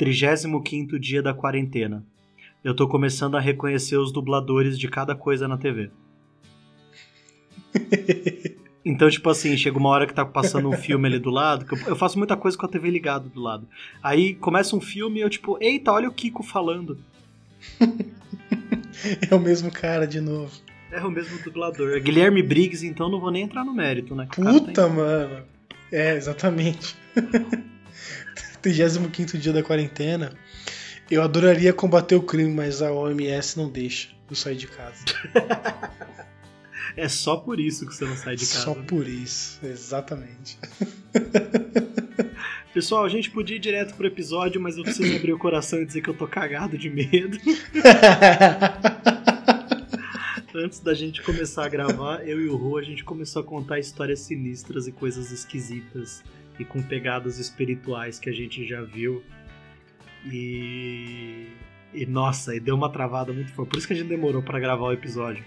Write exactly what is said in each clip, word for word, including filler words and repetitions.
trigésimo quinto dia da quarentena. Eu tô começando a reconhecer os dubladores de cada coisa na T V. Então, tipo assim, chega uma hora que tá passando um filme ali do lado, que eu, eu faço muita coisa com a T V ligada do lado. Aí começa um filme e eu tipo, eita, olha o Kiko falando. É o mesmo cara de novo. É o mesmo dublador. É Guilherme Briggs, então não vou nem entrar no mérito, né? Que puta, tá, mano. É, exatamente. trigésimo quinto dia da quarentena. Eu adoraria combater o crime, mas a O M S não deixa eu sair de casa. É só por isso que você não sai de casa. Só por isso, exatamente. Pessoal, a gente podia ir direto pro episódio, mas eu preciso abrir o coração e dizer que eu tô cagado de medo. Antes da gente começar a gravar, eu e o Rô, a gente começou a contar histórias sinistras e coisas esquisitas e com pegadas espirituais que a gente já viu. E... e nossa, e deu uma travada muito forte. Por isso que a gente demorou pra gravar o episódio.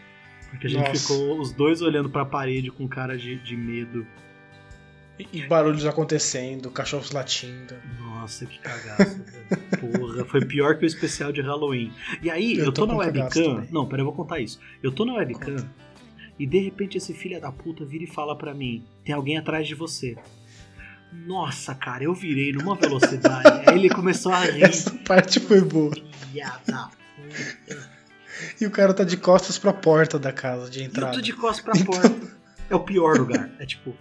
Porque a gente nossa. ficou os dois olhando pra parede com cara de, de medo. E, e barulhos acontecendo, cachorros latindo. Nossa, que cagaço. Porra, foi pior que o especial de Halloween. E aí, eu, eu tô, tô na webcam. Não, pera, eu vou contar isso. Eu tô na webcam. Conta. E de repente esse filho da puta vira e fala pra mim: tem alguém atrás de você. Nossa, cara, eu virei numa velocidade. Aí ele começou a rir. Essa parte foi boa. E o cara tá de costas pra porta da casa de entrada. Eu tô de costas pra porta. Então... é o pior lugar. É tipo...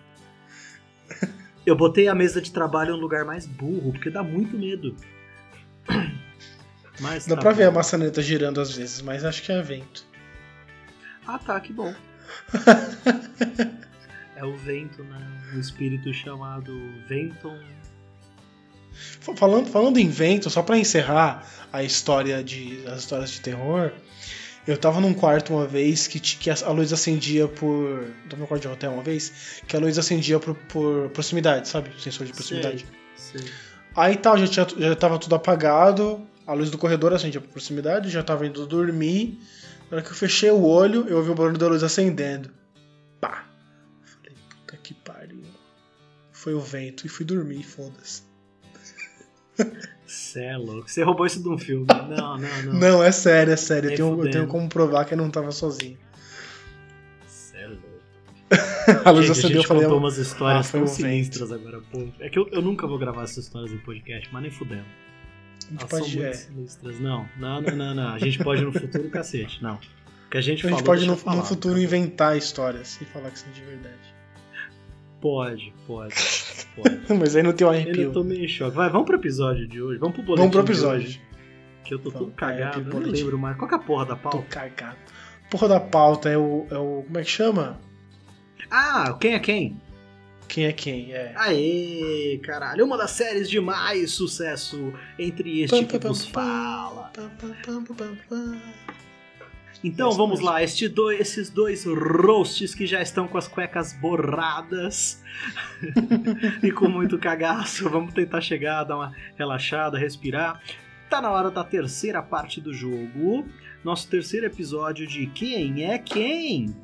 eu botei a mesa de trabalho em um lugar mais burro, porque dá muito medo. Mas dá tá pra bom. ver a maçaneta girando às vezes, mas acho que é vento. Ah, tá, que bom. É o vento, né? Um espírito chamado Venton. Falando, falando em vento, só pra encerrar a história de, as histórias de terror, eu tava num quarto uma vez que, que a luz acendia por... tô no quarto de hotel uma vez, que a luz acendia por, por proximidade, sabe? Sensor de proximidade. Sei, sei. Aí tal, já, tinha, já tava tudo apagado, a luz do corredor acendia por proximidade, já tava indo dormir. Na hora que eu fechei o olho, eu ouvi o barulho da luz acendendo. Pá! Que pariu. Foi o vento e fui dormir, foda-se. Cê é louco. Você roubou isso de um filme. Não, não, não. Não, é sério, é sério. Eu tenho, eu tenho como provar que eu não tava sozinho. Cê é louco. A luz acendeu, eu falei. Umas histórias ah, foi tão sinistras agora, pô. É que eu, eu nunca vou gravar essas histórias em podcast, mas nem fudendo. Elas são muito é. sinistras. Não, não, não, não, não. A gente pode ir no futuro, cacete. Não. Que a gente, a gente pode no, falar, no futuro cara. inventar histórias e falar que são de verdade. Pode, pode, pode. Mas aí não tem um arrepio. Eu tô meio em choque. Vai, vamos pro episódio de hoje. Vamos pro boletim. Vamos pro episódio. Hoje, que eu tô todo cagado. É, eu não lembro mais. Qual que é a porra da pauta? Tô cagado. Porra da pauta é o, é o... como é que chama? Ah, Quem é Quem? Quem é Quem, é. Aê, caralho. Uma das séries de mais sucesso entre este que nos fala. Então vamos lá, este dois, esses dois roasts que já estão com as cuecas borradas e com muito cagaço, vamos tentar chegar, dar uma relaxada, respirar. Tá na hora da terceira parte do jogo, nosso terceiro episódio de Quem é Quem?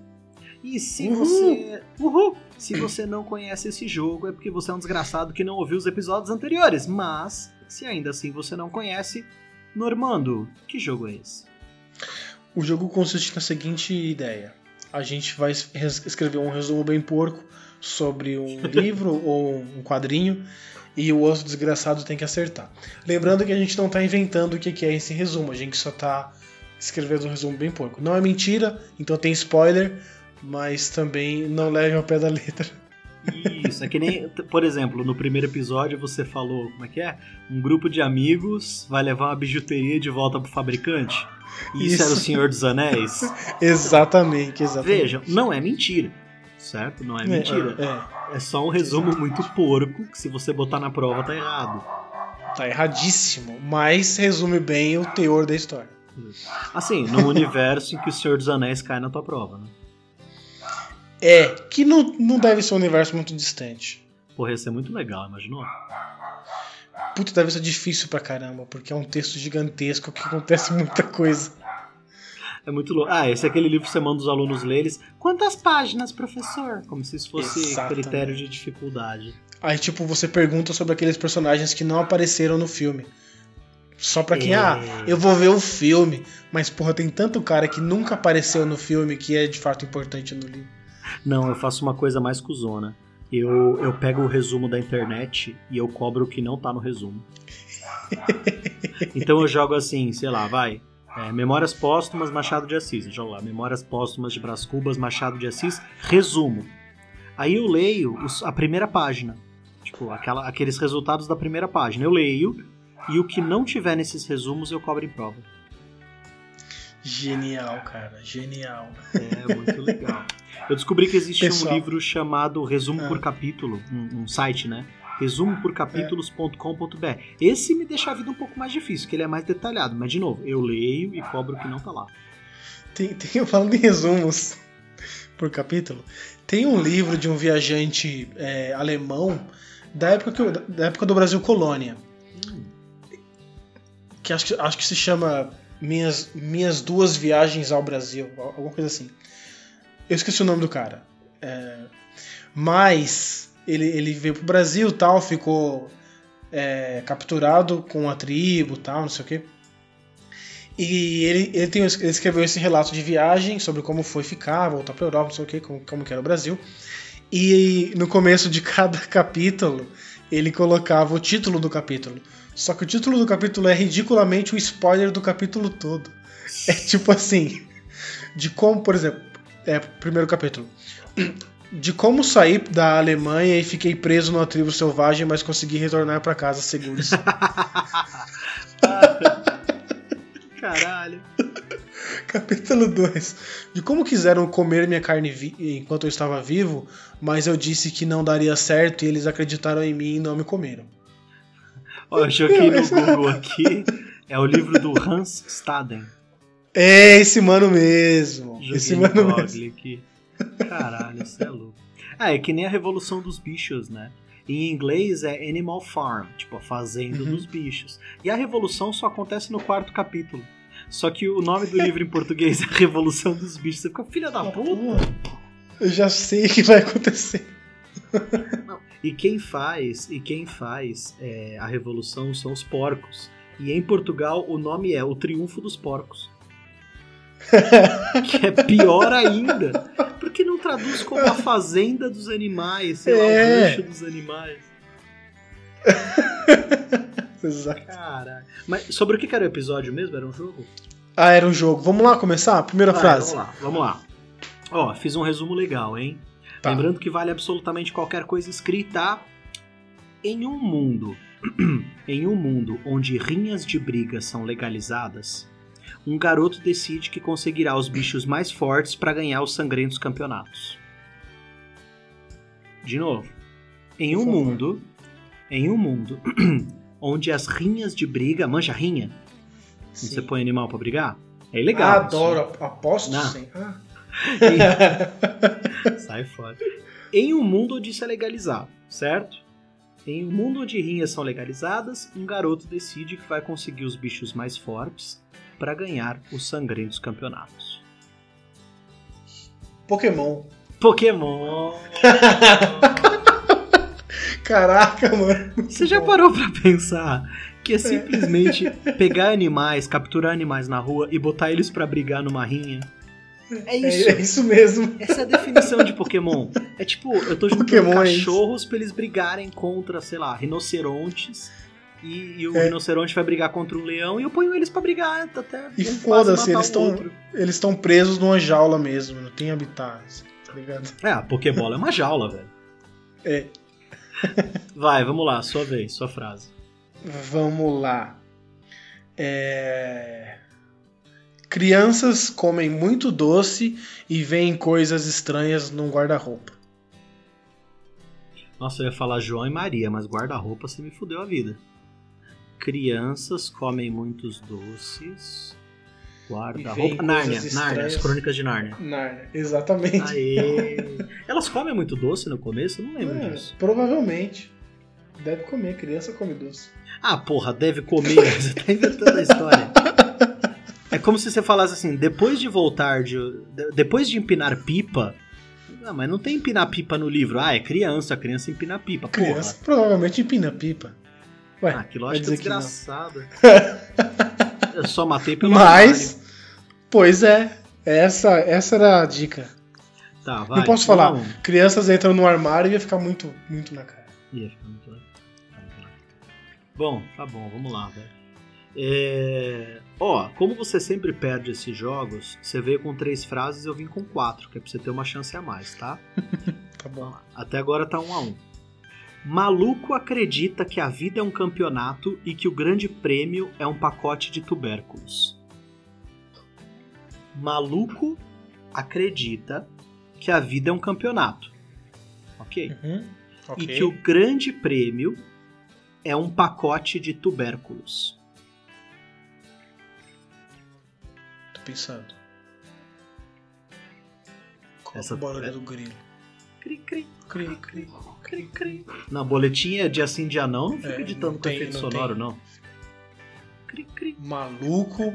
E se uhul. você uhul, se você não conhece esse jogo é porque você é um desgraçado que não ouviu os episódios anteriores, mas se ainda assim você não conhece, Normando, que jogo é esse? O jogo consiste na seguinte ideia: a gente vai escrever um resumo bem porco sobre um livro ou um quadrinho e o outro desgraçado tem que acertar. Lembrando que a gente não está inventando o que é esse resumo, a gente só está escrevendo um resumo bem porco. Não é mentira, então tem spoiler, mas também não leve ao pé da letra. Isso, é que nem, por exemplo, no primeiro episódio você falou, como é que é? Um grupo de amigos vai levar uma bijuteria de volta pro fabricante. E isso, isso era o Senhor dos Anéis. Exatamente, exatamente. Vejam, não é mentira, certo? Não é mentira. É, é. é só um resumo exatamente. muito porco que se você botar na prova tá errado. Tá erradíssimo, mas resume bem o teor da história. Assim, num universo em que o Senhor dos Anéis cai na tua prova, né? É, que não, não deve ser um universo muito distante. Porra, ia ser muito legal, imaginou? Puta, deve ser difícil pra caramba, porque é um texto gigantesco que acontece muita coisa. É muito louco. Ah, esse é aquele livro que você manda os alunos lerem. Eles... quantas páginas, professor? Como se isso fosse exatamente. critério de dificuldade. Aí, tipo, você pergunta sobre aqueles personagens que não apareceram no filme. Só pra quem, e... ah, eu vou ver o filme. Mas, porra, tem tanto cara que nunca apareceu no filme que é de fato importante no livro. Não, eu faço uma coisa mais cuzona. Eu, eu pego o resumo da internet e eu cobro o que não tá no resumo. Então eu jogo assim, sei lá, vai. É, Memórias Póstumas, Machado de Assis. Eu jogo lá, Memórias Póstumas de Brás Cubas, Machado de Assis, resumo. Aí eu leio os, a primeira página. Tipo, aquela, aqueles resultados da primeira página. Eu leio e o que não tiver nesses resumos eu cobro em prova. Genial, cara. Genial. É, muito legal. Eu descobri que existe Pessoal. um livro chamado Resumo ah. por Capítulo, um, um site, né? resumo por capítulos ponto com ponto b r. Esse me deixa a vida um pouco mais difícil, porque ele é mais detalhado. Mas, de novo, eu leio e cobro o que não tá lá. Tem, tem, falando em resumos por capítulo, tem um livro de um viajante é, alemão da época, que, da época do Brasil Colônia. Hum. Que acho, acho que se chama... Minhas, minhas duas viagens ao Brasil, alguma coisa assim. Eu esqueci o nome do cara. É, mas ele, ele veio pro Brasil, tal, ficou é, capturado com a tribo, tal, não sei o quê. E ele, ele, tem, ele escreveu esse relato de viagem sobre como foi ficar, voltar pra Europa, não sei o quê, como, como que era o Brasil. E no começo de cada capítulo, ele colocava o título do capítulo. Só que o título do capítulo é ridiculamente um spoiler do capítulo todo. É tipo assim, de como, por exemplo, é primeiro capítulo. De como saí da Alemanha e fiquei preso numa tribo selvagem, mas consegui retornar pra casa seguros. Caralho. Capítulo dois. De como quiseram comer minha carne vi- enquanto eu estava vivo, mas eu disse que não daria certo e eles acreditaram em mim e não me comeram. Ó, eu joguei no Google aqui. É o livro do Hans Staden. É esse mano mesmo. Joguei esse no mano mesmo. Aqui. Caralho, isso é louco. Ah, é que nem a Revolução dos Bichos, né? Em inglês é Animal Farm, tipo a Fazenda uhum. dos Bichos. E a Revolução só acontece no quarto capítulo. Só que o nome do livro em português é A Revolução dos Bichos. Você fica, filha da puta. Eu já sei o que vai acontecer. Não. E quem faz, e quem faz é, a revolução são os porcos. E em Portugal o nome é O Triunfo dos Porcos. Que é pior ainda. Porque não traduz como A Fazenda dos Animais, sei é. lá, o Bicho dos Animais. Exato. Caralho. Mas sobre o que era o episódio mesmo? Era um jogo? Ah, era um jogo. Vamos lá começar? Primeira ah, frase. Vamos lá, vamos lá. Ó, fiz um resumo legal, hein? Tá. Lembrando que vale absolutamente qualquer coisa escrita. Em um mundo em um mundo onde rinhas de briga são legalizadas, um garoto decide que conseguirá os bichos mais fortes para ganhar os sangrentos campeonatos. De novo, em um mundo em um mundo onde as rinhas de briga, manja rinha, você põe animal para brigar, é ilegal. Ah, adoro, isso. Aposto sim. Ah. E... Sai fora. Em um mundo onde isso é legalizado, certo? Em um mundo onde rinhas são legalizadas, um garoto decide que vai conseguir os bichos mais fortes para ganhar os sangrentos campeonatos. Pokémon. Pokémon. Caraca, mano. Você já parou pra pensar que é simplesmente é. pegar animais, capturar animais na rua e botar eles pra brigar numa rinha? É isso. É, é isso mesmo. Essa é a definição de Pokémon. É tipo, eu tô juntando Pokémon cachorros é pra eles brigarem contra, sei lá, rinocerontes. E, e o é. rinoceronte vai brigar contra o leão e eu ponho eles pra brigar até. E foda-se, eles estão eles presos numa jaula mesmo, não tem habitat, tá ligado? É, a Pokébola é uma jaula, velho. É. Vai, vamos lá, sua vez, sua frase. Vamos lá. É... Crianças comem muito doce e veem coisas estranhas num guarda-roupa. Nossa, eu ia falar João e Maria, mas guarda-roupa você me fudeu a vida. Crianças comem muitos doces. Guarda-roupa. Nárnia, Nárnia, as crônicas de Nárnia. Nárnia, exatamente. Aê. Elas comem muito doce no começo? Eu não lembro é, disso. Provavelmente. Deve comer, criança come doce. Ah, porra, deve comer. Você tá inventando a história. É como se você falasse assim, depois de voltar, de, depois de empinar pipa... Não, mas não tem empinar pipa no livro. Ah, é criança, a criança empina pipa. Criança porra. Provavelmente empina pipa. Ué, ah, que lógica desgraçada. Eu só matei pelo Mas, armário. Pois é, essa, essa era a dica. Tá, vai. Não posso falar, não. Crianças entram no armário e ia ficar muito, muito na cara. Ia ficar muito na cara. Bom, tá bom, vamos lá, velho. É... Ó, como você sempre perde esses jogos, você veio com três frases e eu vim com quatro, que é pra você ter uma chance a mais, tá? Tá bom. Até agora tá um a um. Maluco acredita que a vida é um campeonato e que o grande prêmio é um pacote de tubérculos. Maluco acredita que a vida é um campeonato. Ok? Uhum, okay. E que o grande prêmio é um pacote de tubérculos. Pensando. Qual essa bola do grilo? Cri, cri, cri, cri, cri, cri. Na boletinha de assim de anão, não fica é, editando não com efeito sonoro, tem. Não. Cri, cri. Maluco.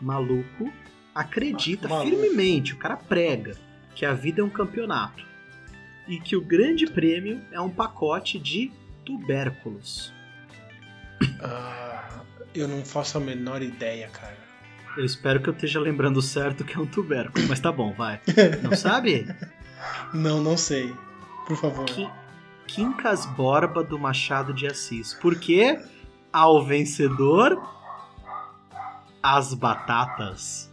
Maluco acredita Maluco. firmemente, o cara prega, que a vida é um campeonato. E que o grande prêmio é um pacote de tubérculos. Ah, eu não faço a menor ideia, cara. Eu espero que eu esteja lembrando certo que é um tubérculo, mas tá bom, vai. Não sabe? Não, não sei. Por favor. Qui- Quincas Borba do Machado de Assis. Porque ao vencedor, as batatas.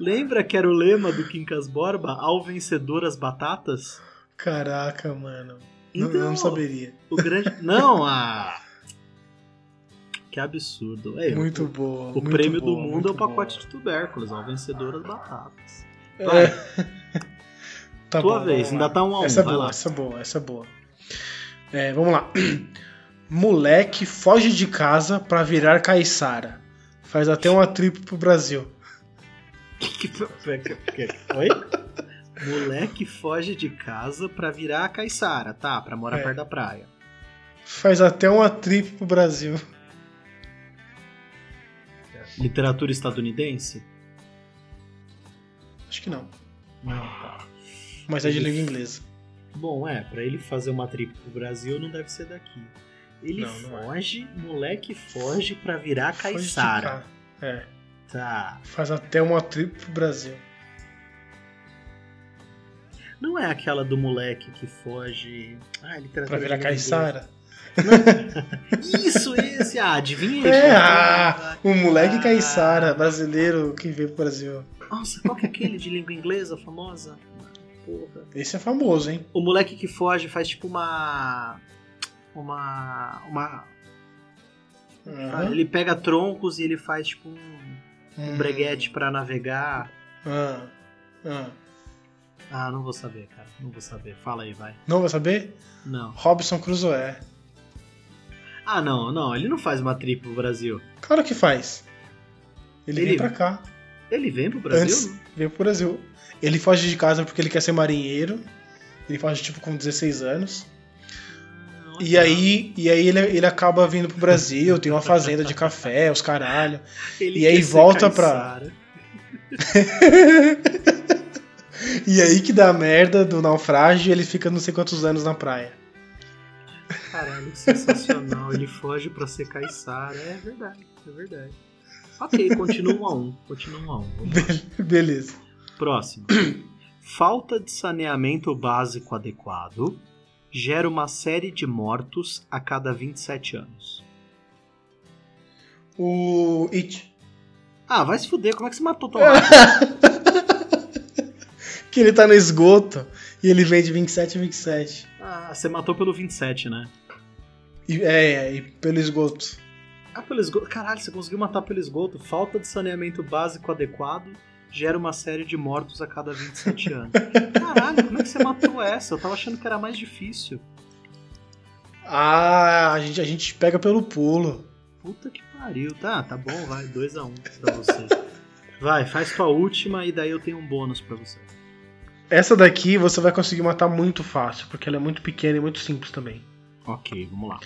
Lembra que era o lema do Quincas Borba? Ao vencedor, as batatas? Caraca, mano. Então, não, eu não saberia. O grande... Não, a... Que absurdo. É, muito o, boa. O muito prêmio boa, do mundo é o pacote boa. de tubérculos, ó, vencedoras batatas. Vai. É. Tá Tua bom, vez, ainda tá um a um. Essa é boa, essa é boa, essa é boa. É, vamos lá. Moleque foge de casa pra virar caiçara. Faz até uma trip pro Brasil. Que que foi? Moleque foge de casa pra virar caiçara, tá? Pra morar é. perto da praia. Faz até uma trip pro Brasil. Literatura estadunidense? Acho que não. Não, tá. Mas é de língua inglesa. Bom, é, pra ele fazer uma trip pro Brasil não deve ser daqui. Ele não, não foge, é. moleque foge pra virar caiçara. É. Tá. Faz até uma trip pro Brasil. Não é aquela do moleque que foge. Ah, literatura. Pra virar caiçara? Isso, esse, ah, adivinha? É, ah, o moleque ah, caiçara, brasileiro que veio pro Brasil. Nossa, qual que é aquele de língua inglesa famosa? Porra. Esse é famoso, hein? O moleque que foge faz tipo uma. Uma. Uma. Uhum. Ele pega troncos e ele faz tipo um, um hum. breguete pra navegar. Ah. Ah. ah, não vou saber, cara. Não vou saber. Fala aí, vai. Não vou saber? Não. Robinson Crusoe. Ah, não, não, ele não faz uma trip pro Brasil. Claro que faz. Ele, ele vem pra cá. Ele vem pro Brasil? Antes, vem pro Brasil. Ele foge de casa porque ele quer ser marinheiro. Ele foge, tipo, com dezesseis anos. Não, e, não. Aí, e aí ele, ele acaba vindo pro Brasil, tem uma fazenda de café, os caralho. Ele e aí volta pra... E aí que dá a merda do naufrágio e ele fica não sei quantos anos na praia. Caralho, sensacional. Ele foge pra ser caiçara. É verdade, é verdade. Ok, continua um a um. Continua um a um. Be- beleza. Próximo. Falta de saneamento básico adequado gera uma série de mortos a cada vinte e sete anos. O It. Ah, vai se fuder. Como é que você matou tua mãe? Que ele tá no esgoto e ele vem de vinte e sete em vinte e sete. Ah, você matou pelo vinte e sete, né? E, é, é, e pelo esgoto. Ah, pelo esgoto? Caralho, você conseguiu matar pelo esgoto. Falta de saneamento básico adequado gera uma série de mortos a cada vinte e sete anos. Caralho, como é que você matou essa? Eu tava achando que era mais difícil. Ah, a gente, a gente pega pelo pulo. Puta que pariu. Tá, tá bom, vai. dois a um pra você. Vai, faz tua última e daí eu tenho um bônus pra você. Essa daqui você vai conseguir matar muito fácil, porque ela é muito pequena e muito simples também. Ok, vamos lá.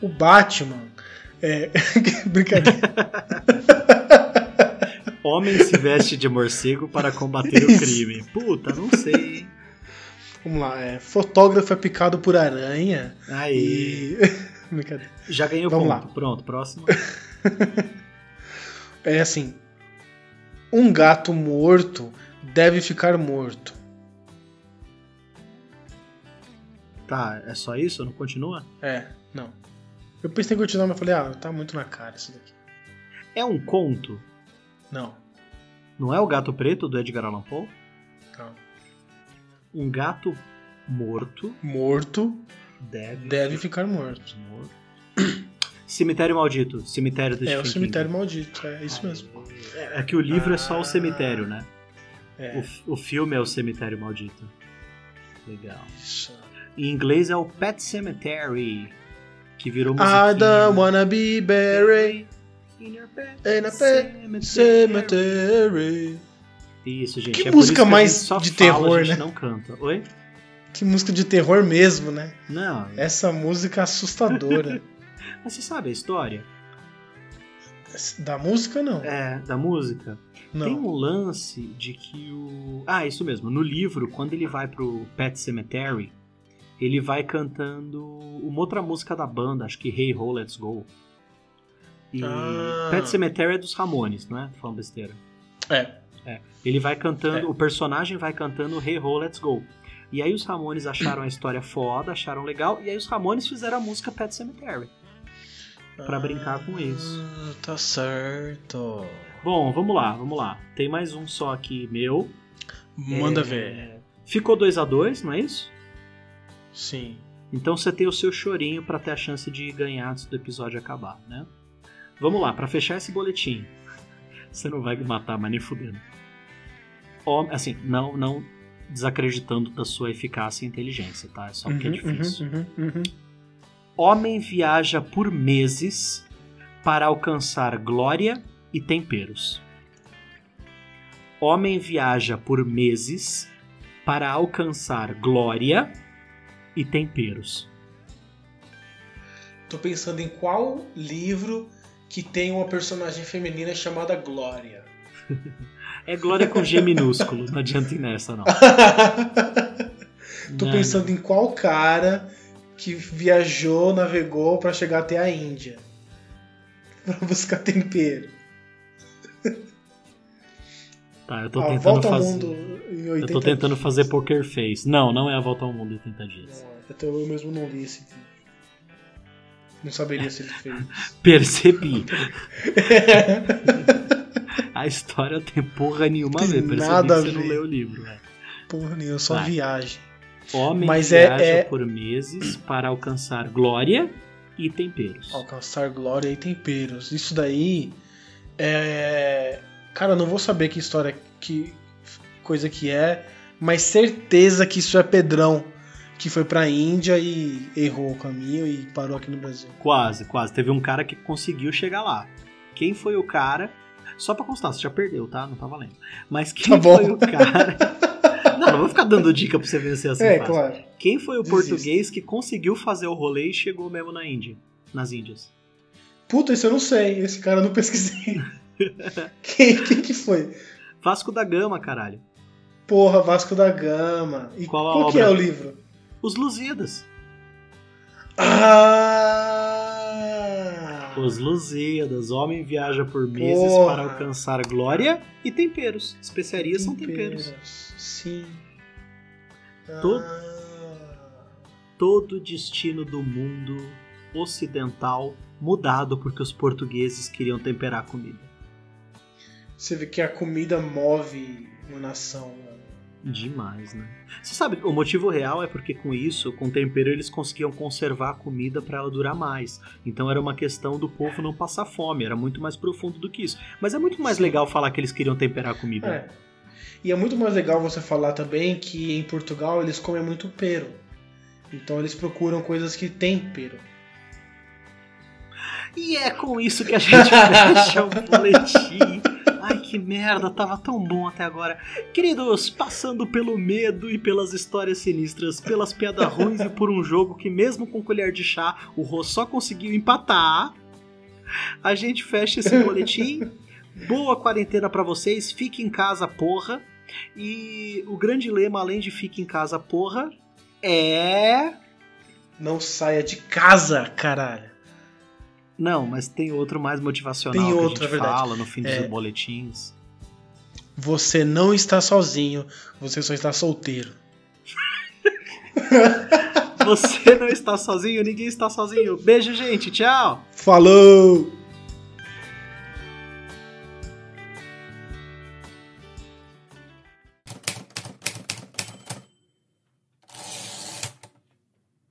O Batman é... Brincadeira. Homem se veste de morcego para combater o crime. Puta, não sei, hein? Vamos lá, é, fotógrafo é picado por aranha. Aí. E... Já ganhei o ponto. Lá. Pronto, próximo. É assim. Um gato morto deve ficar morto. Tá, é só isso? Não continua? É, não. Eu pensei em continuar, mas falei, ah, tá muito na cara isso daqui. É um conto? Não. Não é o Gato Preto do Edgar Allan Poe? Não. Um gato morto... Morto... Deve... Deve ficar morto. morto. Cemitério Maldito. Cemitério do Stephen King. É, o Cemitério Maldito. É isso mesmo. É que o livro ah, é só o cemitério, né? É. O, o filme é o Cemitério Maldito. Legal. Isso. Em inglês é o Pet Sematary, que virou musiquinha. I don't wanna be buried in your pet, in a pet cemetery. cemetery. Isso, gente. Que é música que mais só de fala, terror, né? Não canta. Oi? Que música de terror mesmo, né? Não. Essa música assustadora. Mas você sabe a história? Da música, não. É, da música. Não. Tem um lance de que o... Ah, isso mesmo. No livro, quando ele vai pro Pet Sematary, ele vai cantando uma outra música da banda, acho que Hey Ho, Let's Go. E ah. Pet Sematary é dos Ramones, né? Tô falando besteira. É. É. Ele vai cantando, é. o personagem vai cantando Hey Ho, Let's Go. E aí os Ramones acharam a história foda, acharam legal, e aí os Ramones fizeram a música Pet Sematary. Pra ah, brincar com isso. Tá certo. Bom, vamos lá, vamos lá. Tem mais um só aqui, meu. Manda é, ver. Ficou dois a dois, não é isso? Sim. Então você tem o seu chorinho pra ter a chance de ganhar antes do episódio acabar, né? Vamos lá, pra fechar esse boletim. Você não vai me matar, mas nem fudendo. Assim, não, não desacreditando da sua eficácia e inteligência, tá? É só porque uhum, é difícil. Uhum, uhum. Homem viaja por meses para alcançar glória e temperos. Homem viaja por meses para alcançar glória e temperos. Tô pensando em qual livro... que tem uma personagem feminina chamada Glória. É Glória com G minúsculo, não adianta ir nessa, não. Tô não, pensando não. em qual cara que viajou, navegou pra chegar até a Índia. Pra buscar tempero. Tá, eu tô ah, tentando volta ao fazer... Mundo em oitenta eu tô tentando dias. Fazer Poker Face. Não, não é a Volta ao Mundo em oitenta dias. Não, até eu mesmo não li esse filme. Não saberia se ele fez. Percebi. A história tem porra nenhuma a ver. Percebi nada que você ver. Não leu o livro. Véio. Porra nenhuma, só Vai. viagem. Homem Mas viaja é, é... por meses para alcançar glória e temperos. Alcançar glória e temperos. Isso daí é... Cara, eu não vou saber que história, que coisa que é, mas certeza que isso é Pedrão. Que foi pra Índia e errou o caminho e parou aqui no Brasil. Quase, quase. Teve um cara que conseguiu chegar lá. Quem foi o cara? Só pra constar, você já perdeu, tá? Não tá valendo. Mas quem tá foi o cara... Não, não vou ficar dando dica pra você vencer assim. É, fácil. Claro. Quem foi o Desisto. português que conseguiu fazer o rolê e chegou mesmo na Índia? Nas Índias. Puta, isso eu não sei. Esse cara eu não pesquisei. quem, quem que foi? Vasco da Gama, caralho. Porra, Vasco da Gama. E qual, qual que é o livro? Os Lusíadas. Ah! Os Lusíadas. Homem viaja por meses Porra. para alcançar glória e temperos. Especiarias temperos. são temperos. Sim. Ah. Todo, todo o destino do mundo ocidental mudado porque os portugueses queriam temperar a comida. Você vê que a comida move uma nação, né? Demais, né? Você sabe, o motivo real é porque com isso, com tempero, eles conseguiam conservar a comida pra ela durar mais. Então era uma questão do povo não passar fome, era muito mais profundo do que isso. Mas é muito mais Sim. legal falar que eles queriam temperar a comida. É. E é muito mais legal você falar também que em Portugal eles comem muito pero. Então eles procuram coisas que têm pero. E é com isso que a gente fecha o boletim. Ai, que merda, tava tão bom até agora. Queridos, passando pelo medo e pelas histórias sinistras, pelas piadas ruins e por um jogo que mesmo com colher de chá, o Rô só conseguiu empatar, a gente fecha esse boletim. Boa quarentena pra vocês, fique em casa, porra. E o grande lema, além de fique em casa, porra, é... Não saia de casa, caralho. Não, mas tem outro mais motivacional tem que outro, a gente é fala no fim dos é... boletins. Você não está sozinho, você só está solteiro. Você não está sozinho, ninguém está sozinho. Beijo, gente. Tchau. Falou.